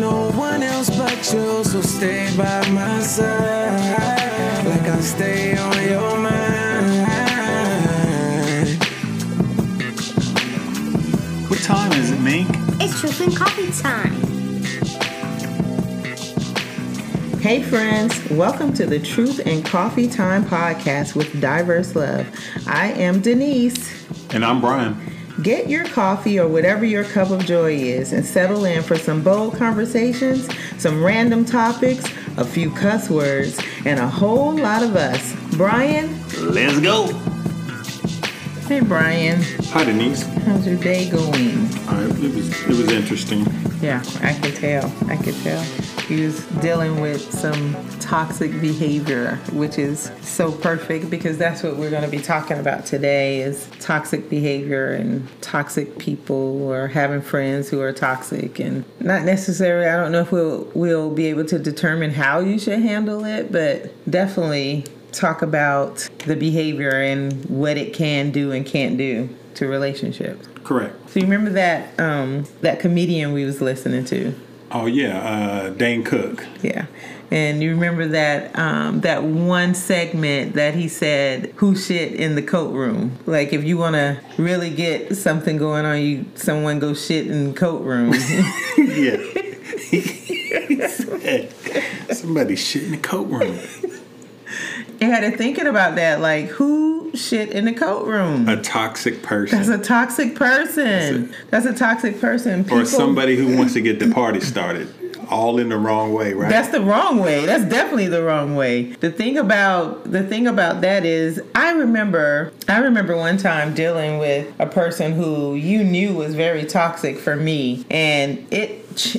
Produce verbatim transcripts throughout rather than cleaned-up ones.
no one else but you, so stay by my side, like I stay on your mind. What time is it, Mink? It's Truth and Coffee Time. Hey friends, welcome to the Truth and Coffee Time podcast with Diverse Love. I am Denise. And I'm Brian. Get your coffee or whatever your cup of joy is and settle in for some bold conversations, some random topics, a few cuss words, and a whole lot of us. Brian? Let's go. Hey Brian. Hi Denise. How's your day going? Uh, it was it was interesting. Yeah, I could tell. I could tell. He was dealing with some toxic behavior, which is so perfect because that's what we're going to be talking about today is toxic behavior and toxic people, or having friends who are toxic. And not necessarily, I don't know if we'll, we'll be able to determine how you should handle it, but definitely talk about the behavior and what it can do and can't do to relationships. Correct. So you remember that um, that comedian we was listening to? Oh, yeah. Uh, Dane Cook. Yeah. And you remember that um, that one segment that he said, who shit in the coat room? Like, if you want to really get something going on, you someone go shit in the coat room. Yeah. He said, somebody shit in the coat room. It had to thinking about that. Like, who shit in the coat room? A toxic person. That's a toxic person. That's a, that's a toxic person. People, or somebody who wants to get the party started. All in the wrong way, right? That's the wrong way. That's definitely the wrong way. The thing about the thing about that is, I remember I remember one time dealing with a person who you knew was very toxic for me, and it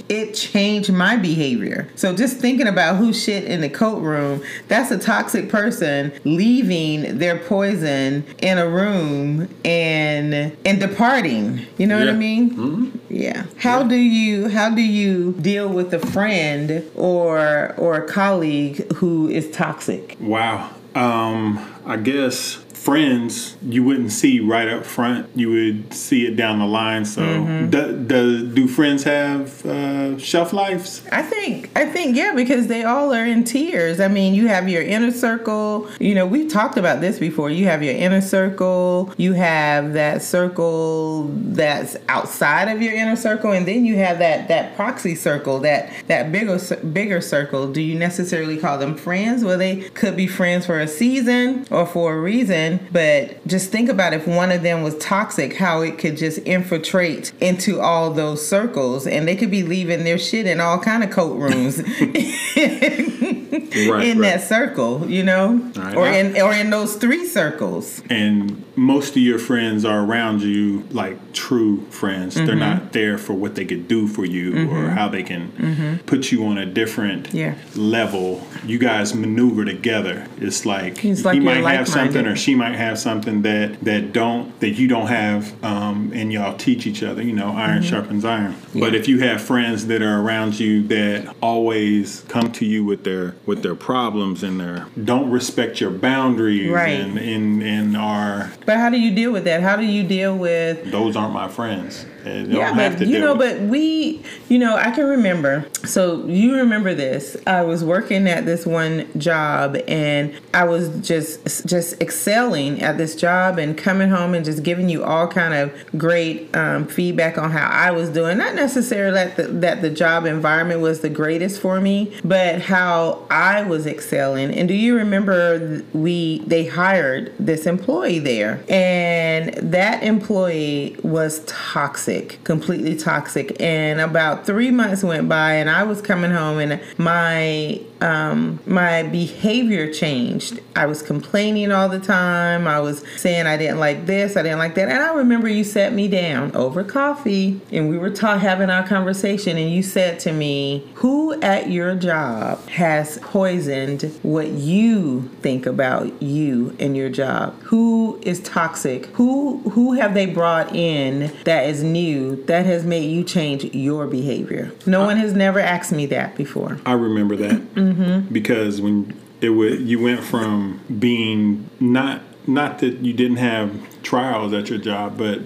it changed my behavior. So just thinking about who shit in the coat room, that's a toxic person leaving their poison in a room and and departing. You know yeah. what I mean? Mm-hmm. Yeah. How yeah. do you how do you deal with a friend or or a colleague who is toxic? Wow. Um, I guess friends you wouldn't see right up front. You would see it down the line. So mm-hmm. do, do, do friends have uh, shelf lives? I think, I think, yeah, because they all are in tiers. I mean, you have your inner circle. You know, we've talked about this before. You have your inner circle. You have that circle that's outside of your inner circle. And then you have that, that proxy circle, that, that bigger, bigger circle. Do you necessarily call them friends? Well, they could be friends for a season or for a reason. But just think about if one of them was toxic, how it could just infiltrate into all those circles, and they could be leaving their shit in all kind of coat rooms in, right, in right. that circle, you know, right. or in or in those three circles. And most of your friends are around you like true friends. Mm-hmm. They're not there for what they could do for you mm-hmm. or how they can mm-hmm. put you on a different yeah. level. You guys maneuver together. It's like, it's like he might like-minded. Have something or she might might have something that that don't that you don't have, um, and y'all teach each other, you know, iron mm-hmm. sharpens iron. Yeah. But if you have friends that are around you that always come to you with their with their problems and their don't respect your boundaries right. and, and and are But how do you deal with that? How do you deal with those aren't my friends? Yeah, but you know, but we, you know, I can remember. So you remember this? I was working at this one job, and I was just just excelling at this job, and coming home and just giving you all kind of great um, feedback on how I was doing. Not necessarily that the, that the job environment was the greatest for me, but how I was excelling. And do you remember we they hired this employee there, and that employee was toxic. Completely toxic. And about three months went by, and I was coming home, and my um, my behavior changed. I was complaining all the time. I was saying I didn't like this, I didn't like that. And I remember you sat me down over coffee, and we were ta- having our conversation, and you said to me, who at your job has poisoned what you think about you and your job? Who is toxic? Who who have they brought in that is new that has made you change your behavior? No one has never asked me that before. I remember that mm-hmm. because when it was, you went from being not not that you didn't have trials at your job, but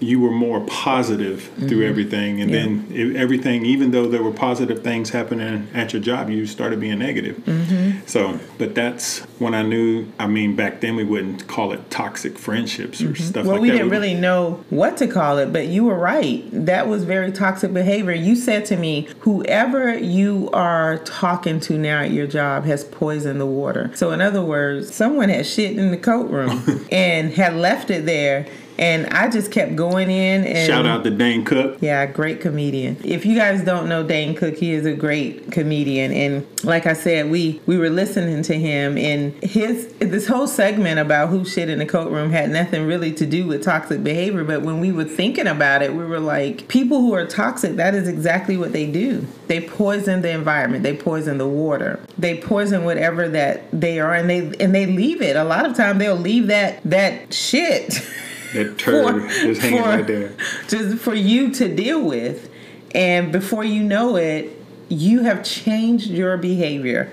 you were more positive mm-hmm. through everything. And yeah. then it, everything, even though there were positive things happening at your job, you started being negative. Mm-hmm. So, but that's when I knew, I mean, back then we wouldn't call it toxic friendships or mm-hmm. stuff well, like that. Well, we didn't we really know what to call it, but you were right. That was very toxic behavior. You said to me, whoever you are talking to now at your job has poisoned the water. So in other words, someone had shit in the coat room and had left it there. And I just kept going in. And shout out to Dane Cook. Yeah, great comedian. If you guys don't know Dane Cook, he is a great comedian. And like I said, we, we were listening to him. And his this whole segment about who shit in the coat room had nothing really to do with toxic behavior. But when we were thinking about it, we were like, people who are toxic, that is exactly what they do. They poison the environment. They poison the water. They poison whatever that they are. And they and they leave it. A lot of time they'll leave that that shit. That turd for, just hanging for, right there. Just for you to deal with. And before you know it, you have changed your behavior.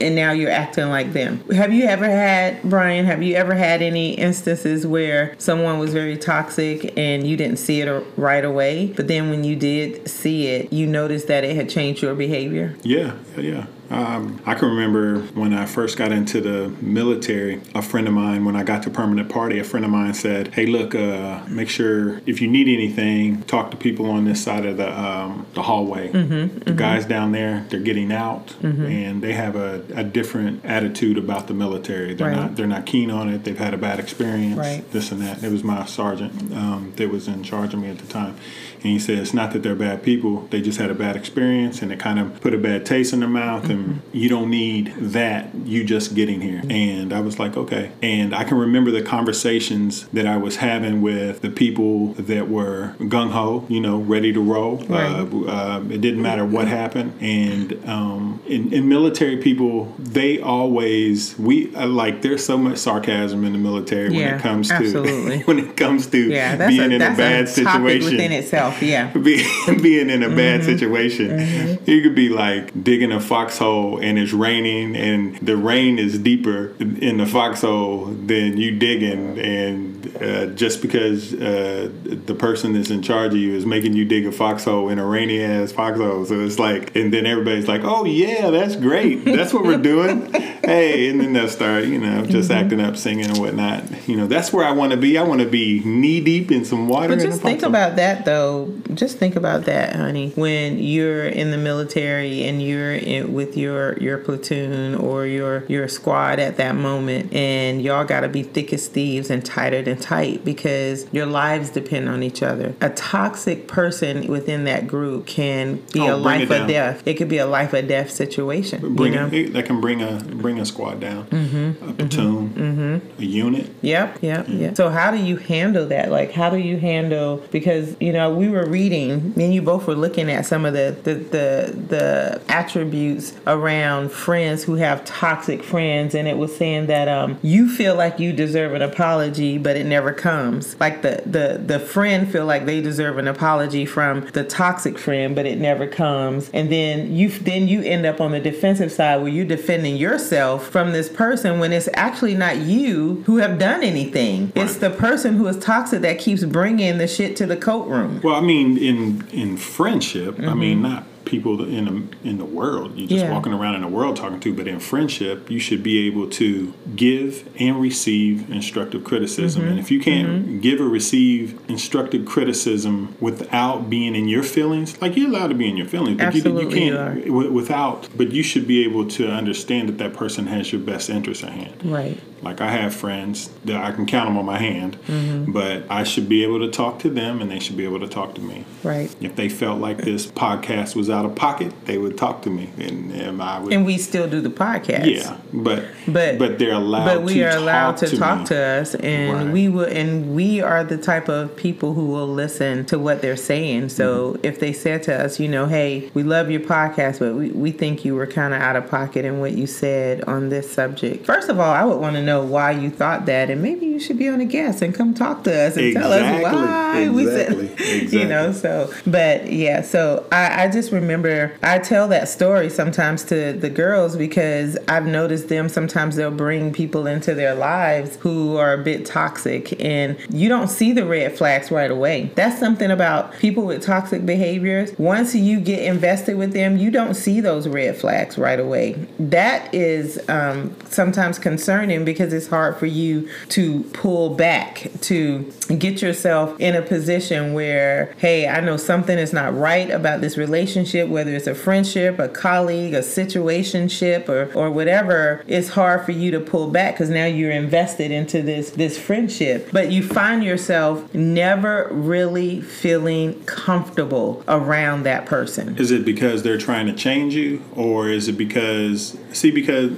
And now you're acting like them. Have you ever had, Brian, have you ever had any instances where someone was very toxic and you didn't see it right away? But then when you did see it, you noticed that it had changed your behavior? Yeah, yeah. Um, I can remember when I first got into the military, a friend of mine, when I got to permanent party, a friend of mine said, hey, look, uh, make sure if you need anything, talk to people on this side of the um, the hallway. Mm-hmm, the mm-hmm. guys down there, they're getting out mm-hmm. and they have a, a different attitude about the military. They're right. not they're not keen on it. They've had a bad experience, right. this and that. It was my sergeant um, that was in charge of me at the time. And he said, it's not that they're bad people. They just had a bad experience and it kind of put a bad taste in their mouth. Mm-hmm. And you don't need that. You just getting here. Mm-hmm. And I was like, okay. And I can remember the conversations that I was having with the people that were gung-ho, you know, ready to roll. Right. Uh, uh, it didn't matter what happened. And um, in, in military people, they always, we uh, like, there's so much sarcasm in the military yeah, when it comes absolutely. to when it comes to yeah, being a, in a bad a situation. Within itself. Yeah, Be, being in a bad mm-hmm. situation, mm-hmm. you could be like digging a foxhole and it's raining, and the rain is deeper in the foxhole than you digging, and uh, just because uh, the person that's in charge of you is making you dig a foxhole in a rainy ass foxhole, so it's like, and then everybody's like, "Oh yeah, that's great, that's what we're doing." Hey, and then they'll start, you know, just mm-hmm. acting up, singing and whatnot. You know, that's where I want to be. I want to be knee deep in some water. But just think about that though. Just think about that, honey. When you're in the military and you're in with your, your platoon or your, your squad at that moment, and y'all got to be thick as thieves and tighter than tight because your lives depend on each other. A toxic person within that group can be oh, a life or death. It could be a life or death situation. Bring you know? a, that can bring a bring a squad down, mm-hmm, a platoon, mm-hmm. a unit. Yep, yep, mm-hmm. yep. So how do you handle that? Like, how do you handle? Because you know we. We were reading, and you both were looking at some of the, the the the attributes around friends who have toxic friends, and it was saying that um you feel like you deserve an apology, but it never comes. Like the the the friend feel like they deserve an apology from the toxic friend, but it never comes. And then you then you end up on the defensive side where you're defending yourself from this person when it's actually not you who have done anything. It's the person who is toxic that keeps bringing the shit to the coat room. Well, I mean, in in friendship, mm-hmm. I mean, not people in the, in the world. You're just yeah. walking around in the world talking to, but in friendship, you should be able to give and receive instructive criticism. Mm-hmm. And if you can't mm-hmm. give or receive instructive criticism without being in your feelings, like you're allowed to be in your feelings, but Absolutely you, you can't you w- without, but you should be able to understand that that person has your best interest at hand. Right. Like I have friends that I can count them on my hand, mm-hmm. but I should be able to talk to them and they should be able to talk to me. Right. If they felt like this podcast was out of pocket, they would talk to me, and, and I would. And we still do the podcast. Yeah, but but, but they're allowed. But we to are allowed talk to, to talk me. to us, and right. we will. And we are the type of people who will listen to what they're saying. So mm-hmm. if they said to us, you know, hey, we love your podcast, but we, we think you were kind of out of pocket in what you said on this subject. First of all, I would want to know why you thought that, and maybe you you should be on a guest and come talk to us and exactly. tell us why exactly. we said, exactly. you know, so, but yeah, so I, I just remember, I tell that story sometimes to the girls because I've noticed them, sometimes they'll bring people into their lives who are a bit toxic and you don't see the red flags right away. That's something about people with toxic behaviors. Once you get invested with them, you don't see those red flags right away. That is um, sometimes concerning because it's hard for you to pull back, to get yourself in a position where, hey, I know something is not right about this relationship, whether it's a friendship, a colleague, a situationship, or, or whatever. It's hard for you to pull back because now you're invested into this, this friendship. But you find yourself never really feeling comfortable around that person. Is it because they're trying to change you, or is it because, see, because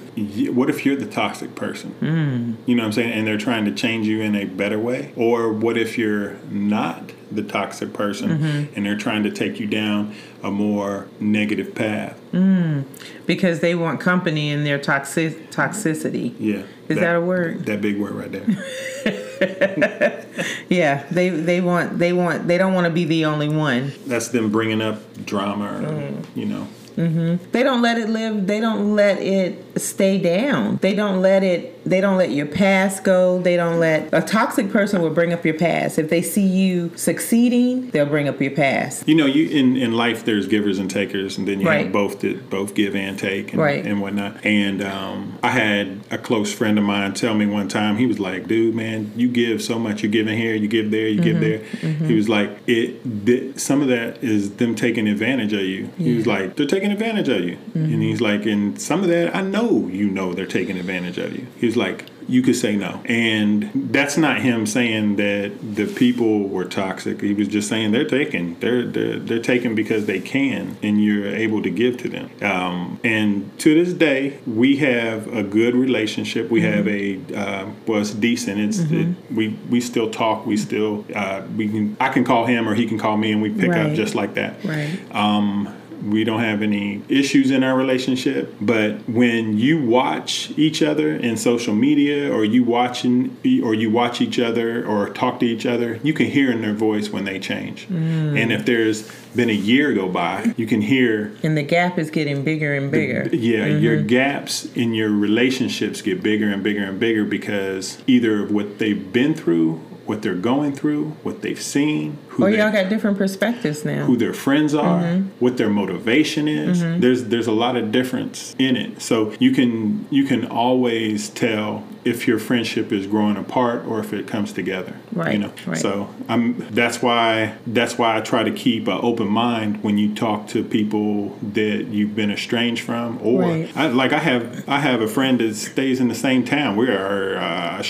what if you're the toxic person? Mm. You know what I'm saying? And they're trying to change you in a better way. Or what if you're not the toxic person, mm-hmm. and they're trying to take you down a more negative path? Mm. Because they want company in their toxic toxicity. Yeah. Is that, that a word? That big word right there. Yeah, they they want they want they don't want to be the only one. That's them bringing up drama, mm. you know. Mm-hmm. They don't let it live. They don't let it stay down. They don't let it. They don't let your past go. They don't let a toxic person will bring up your past. If they see you succeeding, they'll bring up your past. You know, you in, in life, there's givers and takers, and then you right. have both that both give and take and, right. and whatnot. And um, I had a close friend of mine tell me one time, he was like, "Dude, man, you give so much. You're giving here, you give there, you mm-hmm. give there." Mm-hmm. He was like, "It th- some of that is them taking advantage of you." Yeah. He was like, "They're taking advantage of you." Mm-hmm. And he's like, "And some of that, I know, you know, they're taking advantage of you." He's like, "You could say no." And that's not him saying that the people were toxic. He was just saying they're taking. They're they're, they're taking because they can, and you're able to give to them. Um, and to this day, we have a good relationship. We mm-hmm. have a, uh, well, it's decent. It's mm-hmm. it, we we still talk. We still, uh, we can. I can call him or he can call me, and we pick right. up just like that. Right. Um, We don't have any issues in our relationship. But when you watch each other in social media, or you watching, or you watch each other or talk to each other, you can hear in their voice when they change. Mm. And if there's been a year go by, you can hear. And the gap is getting bigger and bigger. The, yeah, mm-hmm. your gaps in your relationships get bigger and bigger and bigger because either of what they've been through, what they're going through, what they've seen. Who or y'all got different perspectives now. Who their friends are, mm-hmm. what their motivation is. Mm-hmm. There's there's a lot of difference in it. So you can you can always tell if your friendship is growing apart or if it comes together. Right. You know? Right. So I'm that's why that's why I try to keep an open mind when you talk to people that you've been estranged from, or right. I, like I have I have a friend that stays in the same town. We are uh,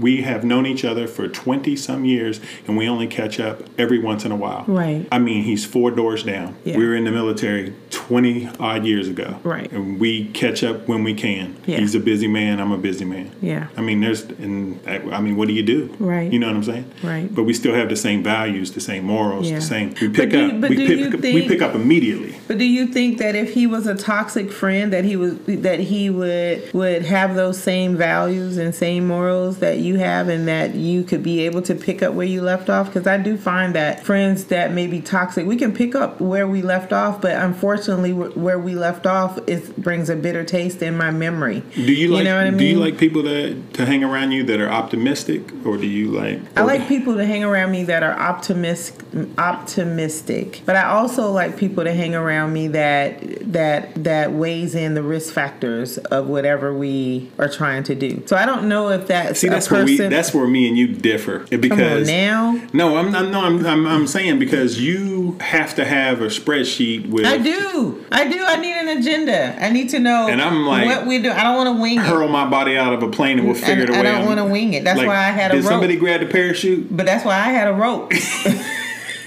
we have known each other for twenty some years, and we only catch up every once in a while. Right. I mean, he's four doors down. Yeah. We were in the military twenty odd years ago. Right. And we catch up when we can. Yeah. He's a busy man. I'm a busy man. Yeah. I mean, there's, and I mean, what do you do? Right. You know what I'm saying? Right. But we still have the same values, the same morals, yeah. the same. We pick you, up. We pick, think, we pick up immediately. But do you think that if he was a toxic friend, that he was that he would would have those same values and same morals that you have, and that you could be able to pick up where you left off? Because I do find that friends that may be toxic, we can pick up where we left off, but unfortunately where we left off it brings a bitter taste in my memory. Do you, you like, know what I mean? Do you like people that to hang around you that are optimistic, or do you like I like people to hang around me that are optimistic optimistic but I also like people to hang around me that that that weighs in the risk factors of whatever we are trying to do. So I don't know if that's See, that's a person where we, that's where me and you differ, because Come on now no I'm not no I'm I'm, I'm saying because you have to have a spreadsheet with. I do. I do. I need an agenda. I need to know and I'm like, what we do. I don't want to wing it. Hurl my body out of a plane and we'll figure I, it out. I don't want to wing it. That's like, why I had a rope. Did somebody grab the parachute? But that's why I had a rope.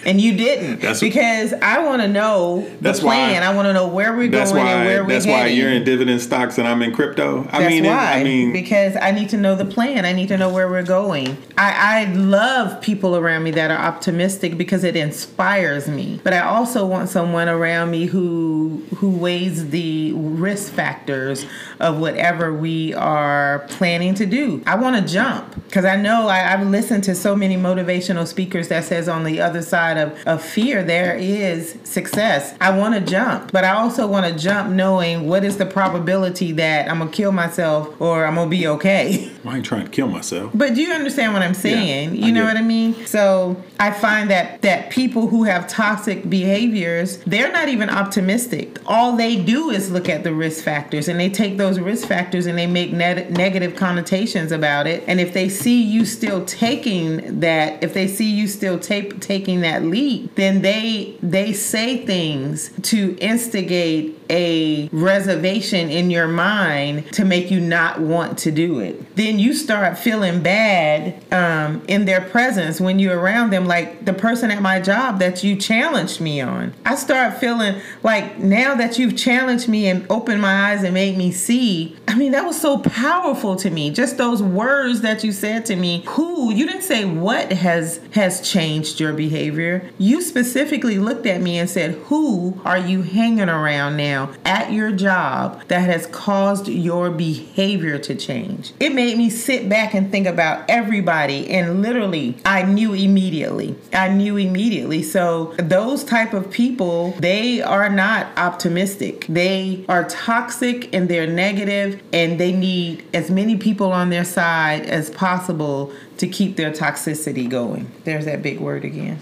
And you didn't. That's because what, I want to know the plan. Why, I want to know where we're going why, and where we're that's heading. That's why you're in dividend stocks and I'm in crypto. I that's mean, why. It, I mean, because I need to know the plan. I need to know where we're going. I, I love people around me that are optimistic because it inspires me. But I also want someone around me who who weighs the risk factors of whatever we are planning to do. I want to jump because I know I, I've listened to so many motivational speakers that says on the other side of, of fear, there is success. I want to jump, but I also want to jump knowing what is the probability that I'm going to kill myself or I'm going to be okay. Well, I ain't trying to kill myself. But do you understand what I'm saying? Yeah, you I know do. What I mean? So I find that, that people who have toxic behaviors, they're not even optimistic. All they do is look at the risk factors and they take those risk factors and they make ne- negative connotations about it. And if they see you still taking that, if they see you still ta- taking that leap, then they they say things to instigate a reservation in your mind to make you not want to do it. Then you start feeling bad um, in their presence when you're around them. Like the person at my job that you challenged me on, I start feeling like now that you've challenged me and opened my eyes and made me see, I mean, that was so powerful to me. Just those words that you said to me, who, you didn't say what has, has changed your behavior. You specifically looked at me and said, who are you hanging around now at your job that has caused your behavior to change? It made me sit back and think about everybody, and literally I knew immediately. I knew immediately. So those type of people, they are not optimistic. They are toxic and they're negative, and they need as many people on their side as possible to keep their toxicity going. There's that big word again.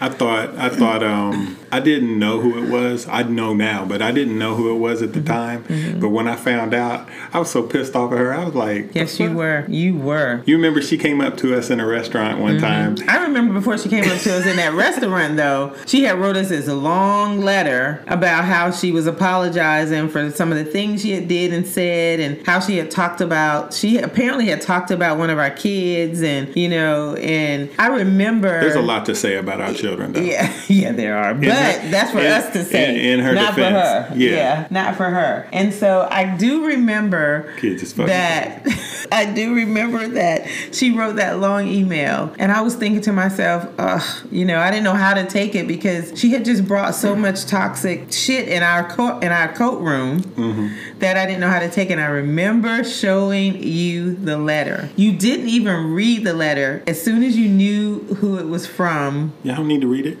I thought, I thought, um, I didn't know who it was. I know now, but I didn't know who it was at the mm-hmm. time. Mm-hmm. But when I found out, I was so pissed off at her. I was like, yes, you were. You were. You remember she came up to us in a restaurant one mm-hmm. time. I remember before she came up to us in that restaurant, though, she had wrote us this long letter about how she was apologizing for some of the things she had did and said, and how she had talked about, she apparently had talked about one of our kids, and, you know, and I remember. There's a lot to say about our children. Though. Yeah, yeah, there are. But her, that's for in, us to say. In, in her not defense. Not for her. Yeah. yeah, not for her. And so I do remember Kids that I do remember that she wrote that long email, and I was thinking to myself, ugh, you know, I didn't know how to take it because she had just brought so much toxic shit in our co- in our coat room mm-hmm. that I didn't know how to take it. And I remember showing you the letter. You didn't even read the letter. As soon as you knew who it was from. Yeah, I don't need to read it.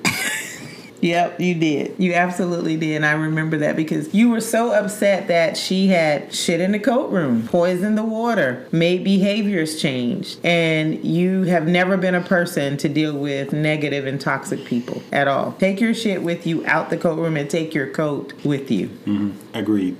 Yep, you did. You absolutely did. And I remember that because you were so upset that she had shit in the coat room, poisoned the water, made behaviors change. And you have never been a person to deal with negative and toxic people at all. Take your shit with you out the coat room and take your coat with you. Mm-hmm. Agreed.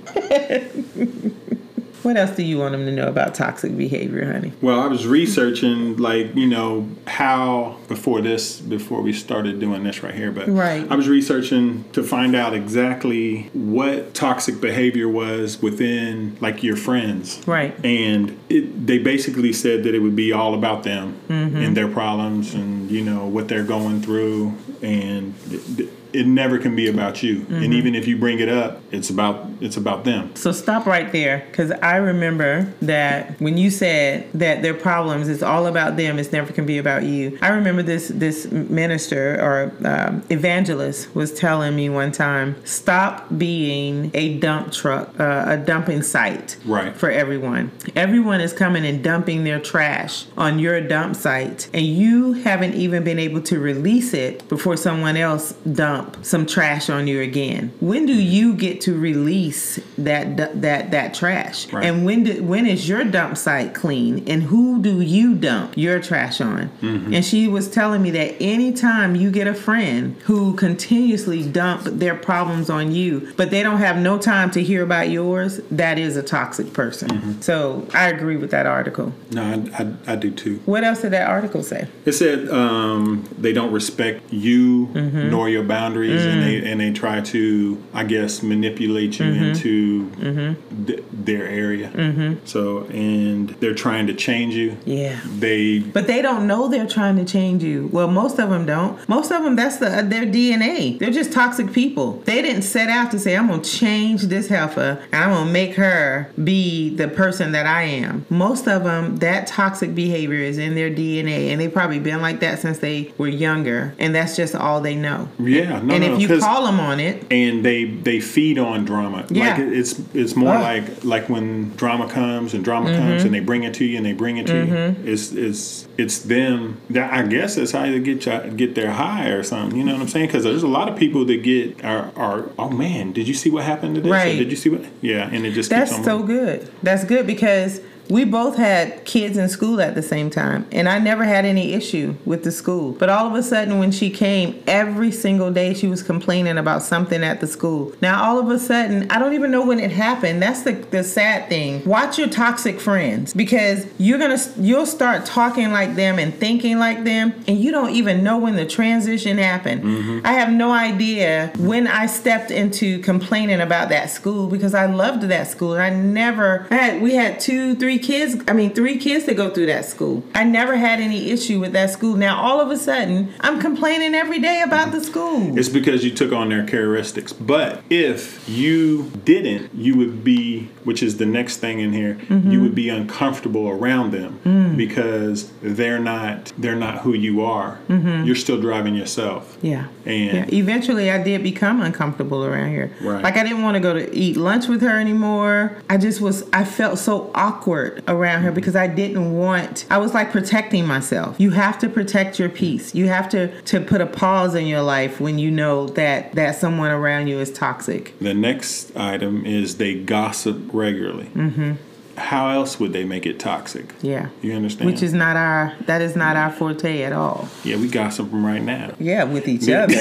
What else do you want them to know about toxic behavior, honey? Well, I was researching, like, you know, how before this, before we started doing this right here, but right. I was researching to find out exactly what toxic behavior was within, like, your friends. Right. And it, they basically said that it would be all about them mm-hmm. and their problems and, you know, what they're going through. And Th- th- It never can be about you. Mm-hmm. And even if you bring it up, it's about it's about them. So stop right there, because I remember that when you said that their problems, it's all about them, it's never can be about you. I remember this this minister or um, evangelist was telling me one time, stop being a dump truck, uh, a dumping site right. for everyone. Everyone is coming and dumping their trash on your dump site, and you haven't even been able to release it before someone else dumps some trash on you again. When do you get to release that that that trash? Right. And when do, when is your dump site clean? And who do you dump your trash on? Mm-hmm. And she was telling me that anytime you get a friend who continuously dump their problems on you, but they don't have no time to hear about yours, that is a toxic person. Mm-hmm. So I agree with that article. No, I, I, I do too. What else did that article say? It said um, they don't respect you mm-hmm. nor your boundaries. boundaries mm. and they and they try to, I guess, manipulate you mm-hmm. into mm-hmm. th- their area. Mm-hmm. So, and they're trying to change you. Yeah. They But they don't know they're trying to change you. Well, most of them don't. Most of them, that's the, uh, their D N A. They're just toxic people. They didn't set out to say, I'm going to change this heifer and I'm going to make her be the person that I am. Most of them, that toxic behavior is in their D N A, and they've probably been like that since they were younger, and that's just all they know. Yeah. No, and no, if you call them on it, and they, they feed on drama. Yeah. Like it's it's more oh. like like when drama comes and drama mm-hmm. comes and they bring it to you and they bring it to mm-hmm. you. It's it's it's them that, I guess, that's how they get you, get their high or something. You know what I'm saying? Because there's a lot of people that get are, are oh man, did you see what happened to this? Right. Or did you see what? Yeah, and it just that's keeps on so moving. Good. That's good because we both had kids in school at the same time, and I never had any issue with the school. But all of a sudden, when she came, every single day she was complaining about something at the school. Now, all of a sudden, I don't even know when it happened. That's the, the sad thing. Watch your toxic friends, because you're gonna you'll start talking like them and thinking like them, and you don't even know when the transition happened. Mm-hmm. I have no idea when I stepped into complaining about that school, because I loved that school. And I never I had we had two, three kids I mean three kids that go through that school. I never had any issue with that school. Now all of a sudden I'm complaining every day about the school. It's because you took on their characteristics. But if you didn't, you would be, which is the next thing in here, mm-hmm. you would be uncomfortable around them mm. because they're not they're not who you are. Mm-hmm. You're still driving yourself. Yeah. And yeah. eventually I did become uncomfortable around here. Right. Like I didn't want to go to eat lunch with her anymore. I just was I felt so awkward around her because I didn't want I was like protecting myself. You have to protect your peace. You have to to put a pause in your life when you know that that someone around you is toxic. The next item is they gossip regularly. Mm-hmm. How else would they make it toxic? Yeah. You understand? Which is not our, that is not our forte at all. Yeah, we gossip them right now. Yeah, with each other.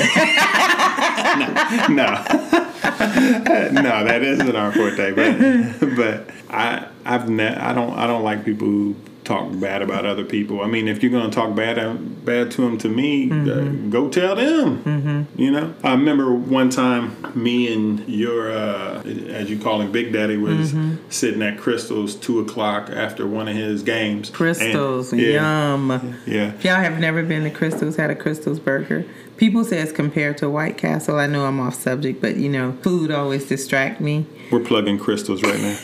no, no. no, that isn't our forte. But, but I, I've ne- I don't, I don't like people who talk bad about other people. I mean, if you're going to talk bad bad to them to me, mm-hmm. uh, go tell them. Mm-hmm. You know, I remember one time me and your, uh, as you call him, Big Daddy was mm-hmm. sitting at Crystal's two o'clock after one of his games. Crystal's, and, yeah, yum. Yeah. If y'all have never been to Crystal's, had a Crystal's burger. People say it's compared to White Castle. I know I'm off subject, but, you know, food always distract me. We're plugging Crystals right now.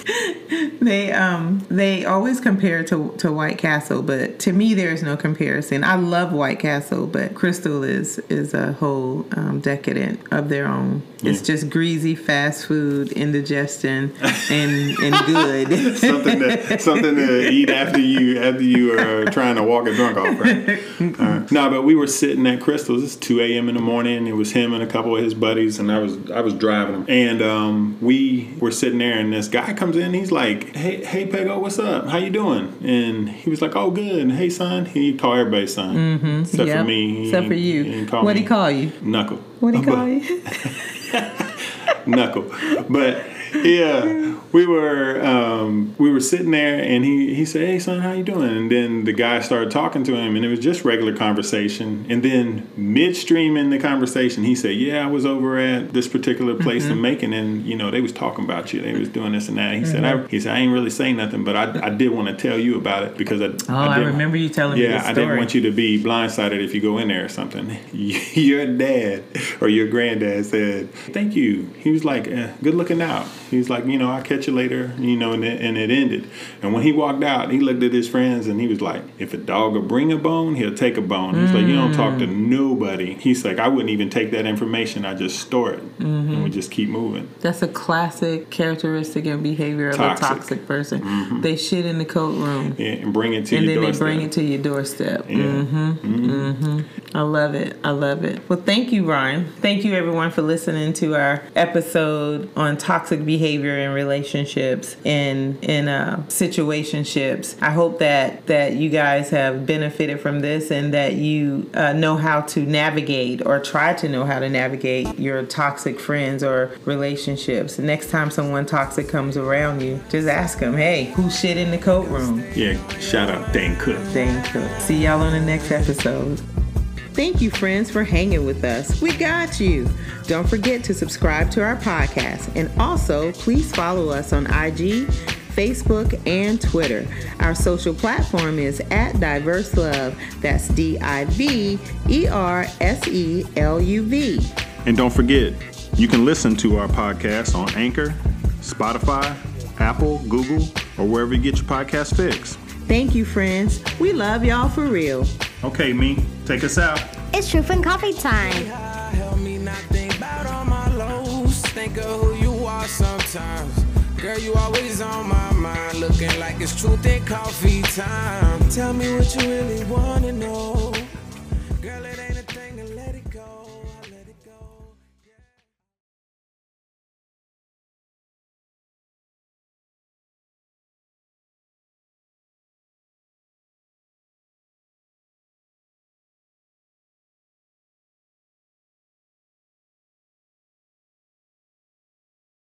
they um they always compare to, to White Castle, but to me, there is no comparison. I love White Castle, but Crystal is, is a whole um, decadent of their own. It's mm. just greasy fast food, indigestion, and and good. something, to, something to eat after you after you are trying to walk a drunk off, right? All right. No, but we were sitting at Crystal's. It's two a.m. in the morning. It was him and a couple of his buddies, and I was I was driving him. And um, we were sitting there, and this guy comes in. He's like, "Hey, hey, Pego, what's up? How you doing?" And he was like, "Oh, good. And hey, son." He called everybody son, mm-hmm. except yep. for me. Except he, for you. He didn't call What'd me. he call you? Knuckle. What'd he call but, you? Knuckle. But yeah, we were um, we were sitting there, and he, he said, "Hey, son, how you doing?" And then the guy started talking to him, and it was just regular conversation. And then midstream in the conversation, he said, "Yeah, I was over at this particular place mm-hmm. in Macon, and you know they was talking about you. They was doing this and that." He mm-hmm. said, I, "He said I ain't really saying nothing, but I, I did want to tell you about it because I oh I, I remember you telling yeah, me this story. I didn't want you to be blindsided if you go in there or something." Your dad or your granddad said, "Thank you." He was like, eh, "Good looking out." He's like, you know, "I'll catch you later," you know, and it, and it ended. And when he walked out, he looked at his friends and he was like, if a dog will bring a bone, he'll take a bone. He's mm. like, you don't talk to nobody. He's like, I wouldn't even take that information. I just store it mm-hmm. and we just keep moving. That's a classic characteristic and behavior of toxic. a toxic person. Mm-hmm. They shit in the coat room. Yeah, and bring it to and your doorstep. And then they bring it to your doorstep. Yeah. Mm-hmm. Mm-hmm. Mm-hmm. I love it. I love it. Well, thank you, Ryan. Thank you, everyone, for listening to our episode on toxic behavior in relationships and in uh, situationships. I hope that that you guys have benefited from this and that you uh, know how to navigate or try to know how to navigate your toxic friends or relationships. The next time someone toxic comes around you, just ask them, hey, who shit in the coat room? Yeah, shout out Dane Cook. Dane Cook. See y'all on the next episode. Thank you, friends, for hanging with us. We got you. Don't forget to subscribe to our podcast. And also, please follow us on I G, Facebook, and Twitter. Our social platform is at Diverse Love. That's D I V E R S E L U V. And don't forget, you can listen to our podcast on Anchor, Spotify, Apple, Google, or wherever you get your podcast fix. Thank you, friends. We love y'all for real. Okay, me, take us out. It's Truth and Coffee Time. Help me not think about all my lows. Think of who you are sometimes. Girl, you always on my mind. Looking like it's Truth and Coffee Time. Tell me what you really want to know.